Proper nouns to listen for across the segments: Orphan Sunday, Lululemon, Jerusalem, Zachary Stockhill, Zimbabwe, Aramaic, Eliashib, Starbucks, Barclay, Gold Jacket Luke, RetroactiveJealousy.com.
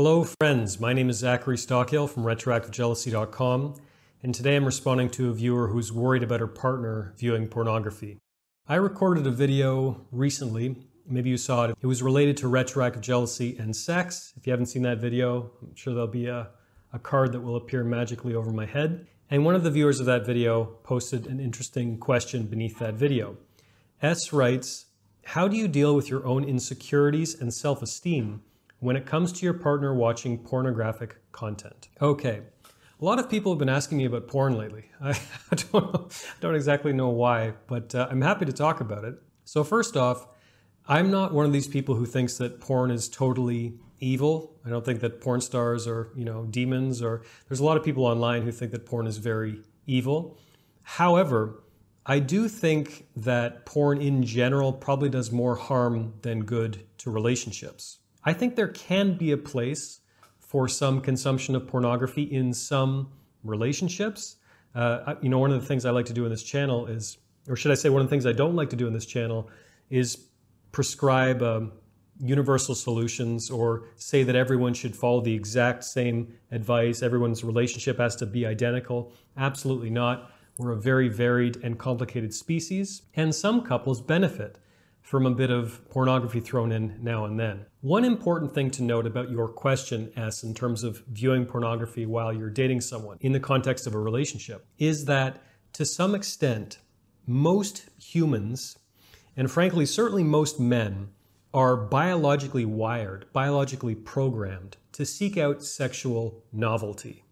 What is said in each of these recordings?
Hello friends, my name is Zachary Stockhill from RetroactiveJealousy.com, and today I'm responding to a viewer who's worried about her partner viewing pornography. I recorded a video recently, maybe you saw it. It was related to retroactive jealousy and sex. If you haven't seen that video, I'm sure there'll be a card that will appear magically over my head. And one of the viewers of that video posted an interesting question beneath that video. S writes, "How do you deal with your own insecurities and self-esteem when it comes to your partner watching pornographic content?" Okay, a lot of people have been asking me about porn lately. I don't exactly know why, but I'm happy to talk about it. So first off, I'm not one of these people who thinks that porn is totally evil. I don't think that porn stars are, demons, or there's a lot of people online who think that porn is very evil. However, I do think that porn in general probably does more harm than good to relationships. I think there can be a place for some consumption of pornography in some relationships. One of the things I like to do in this channel is, or should I say one of the things I don't like to do in this channel is prescribe universal solutions or say that everyone should follow the exact same advice, everyone's relationship has to be identical. Absolutely not. We're a very varied and complicated species, and some couples benefit from a bit of pornography thrown in now and then. One important thing to note about your question, S, in terms of viewing pornography while you're dating someone in the context of a relationship, is that to some extent, most humans, and frankly, certainly most men, are biologically wired, biologically programmed to seek out sexual novelty.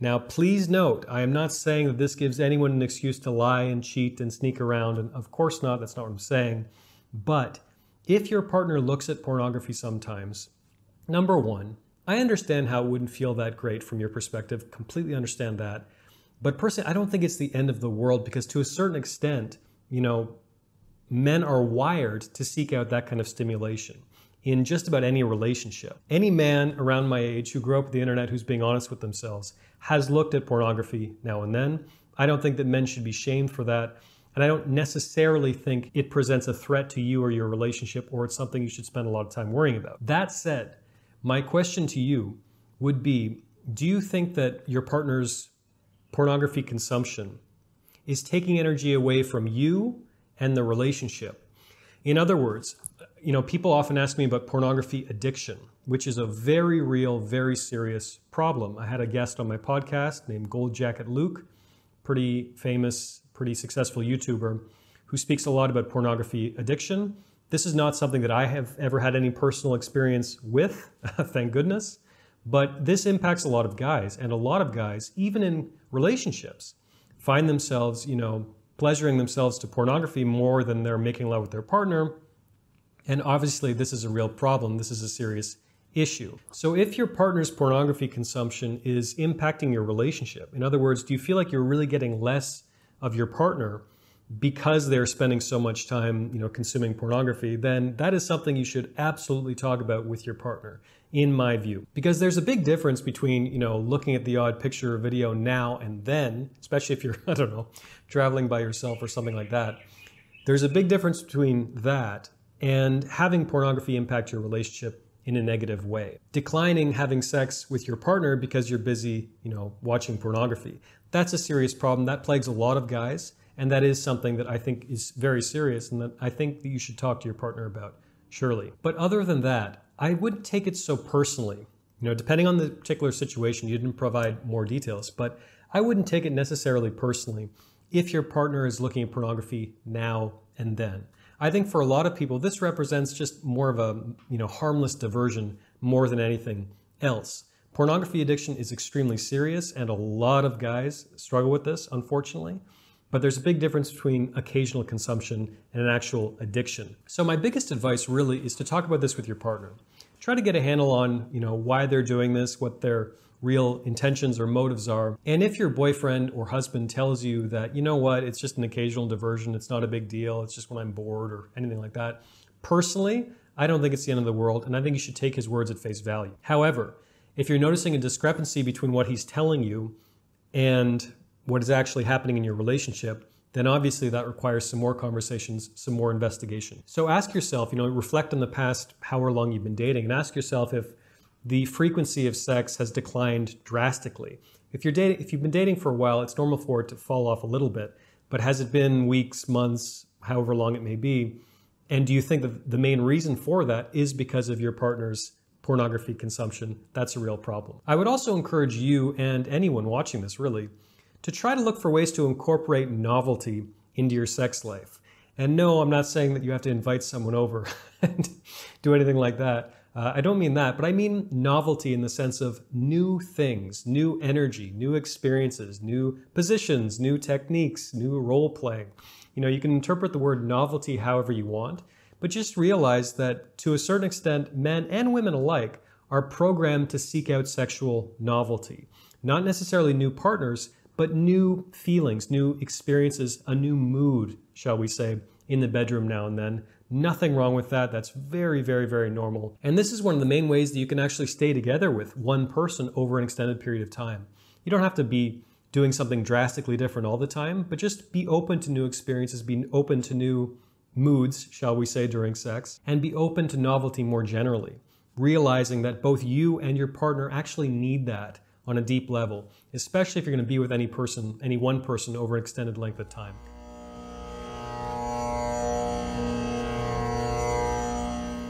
Now, please note, I am not saying that this gives anyone an excuse to lie and cheat and sneak around, and of course not, that's not what I'm saying. But if your partner looks at pornography sometimes, number one, I understand how it wouldn't feel that great from your perspective, completely understand that. But personally, I don't think it's the end of the world because to a certain extent, men are wired to seek out that kind of stimulation in just about any relationship. Any man around my age who grew up with the internet who's being honest with themselves has looked at pornography now and then. I don't think that men should be shamed for that. And I don't necessarily think it presents a threat to you or your relationship, or it's something you should spend a lot of time worrying about. That said, my question to you would be, do you think that your partner's pornography consumption is taking energy away from you and the relationship? In other words, people often ask me about pornography addiction, which is a very real, very serious problem. I had a guest on my podcast named Gold Jacket Luke, pretty famous, pretty successful YouTuber who speaks a lot about pornography addiction. This is not something that I have ever had any personal experience with, thank goodness, but this impacts a lot of guys, and a lot of guys, even in relationships, find themselves, pleasuring themselves to pornography more than they're making love with their partner. And obviously this is a real problem. This is a serious issue. So if your partner's pornography consumption is impacting your relationship, in other words, do you feel like you're really getting less of your partner because they're spending so much time, consuming pornography, then that is something you should absolutely talk about with your partner, in my view. Because there's a big difference between, looking at the odd picture or video now and then, especially if you're, traveling by yourself or something like that. There's a big difference between that and having pornography impact your relationship in a negative way. Declining having sex with your partner because you're busy, watching pornography. That's a serious problem. That plagues a lot of guys. And that is something that I think is very serious and that I think that you should talk to your partner about, surely. But other than that, I wouldn't take it so personally. Depending on the particular situation, you didn't provide more details, but I wouldn't take it necessarily personally if your partner is looking at pornography now and then. I think for a lot of people, this represents just more of a, harmless diversion more than anything else. Pornography addiction is extremely serious, and a lot of guys struggle with this, unfortunately. But there's a big difference between occasional consumption and an actual addiction. So my biggest advice really is to talk about this with your partner. Try to get a handle on, why they're doing this, what their real intentions or motives are. And if your boyfriend or husband tells you that, it's just an occasional diversion, it's not a big deal, it's just when I'm bored or anything like that. Personally, I don't think it's the end of the world, and I think you should take his words at face value. However, if you're noticing a discrepancy between what he's telling you and what is actually happening in your relationship, then obviously that requires some more conversations, some more investigation. So ask yourself, reflect on the past however long you've been dating and ask yourself if the frequency of sex has declined drastically. If you've been dating for a while, it's normal for it to fall off a little bit. But has it been weeks, months, however long it may be? And do you think that the main reason for that is because of your partner's pornography consumption? That's a real problem. I would also encourage you and anyone watching this, really, to try to look for ways to incorporate novelty into your sex life. And no, I'm not saying that you have to invite someone over and do anything like that. I don't mean that, but I mean novelty in the sense of new things, new energy, new experiences, new positions, new techniques, new role playing. You know, you can interpret the word novelty however you want, but just realize that to a certain extent, men and women alike are programmed to seek out sexual novelty. Not necessarily new partners, but new feelings, new experiences, a new mood, shall we say, in the bedroom now and then. Nothing wrong with that. That's very, very, very normal. And this is one of the main ways that you can actually stay together with one person over an extended period of time. You don't have to be doing something drastically different all the time, but just be open to new experiences, be open to new moods, shall we say, during sex, and be open to novelty more generally, realizing that both you and your partner actually need that on a deep level, especially if you're going to be with any one person over an extended length of time.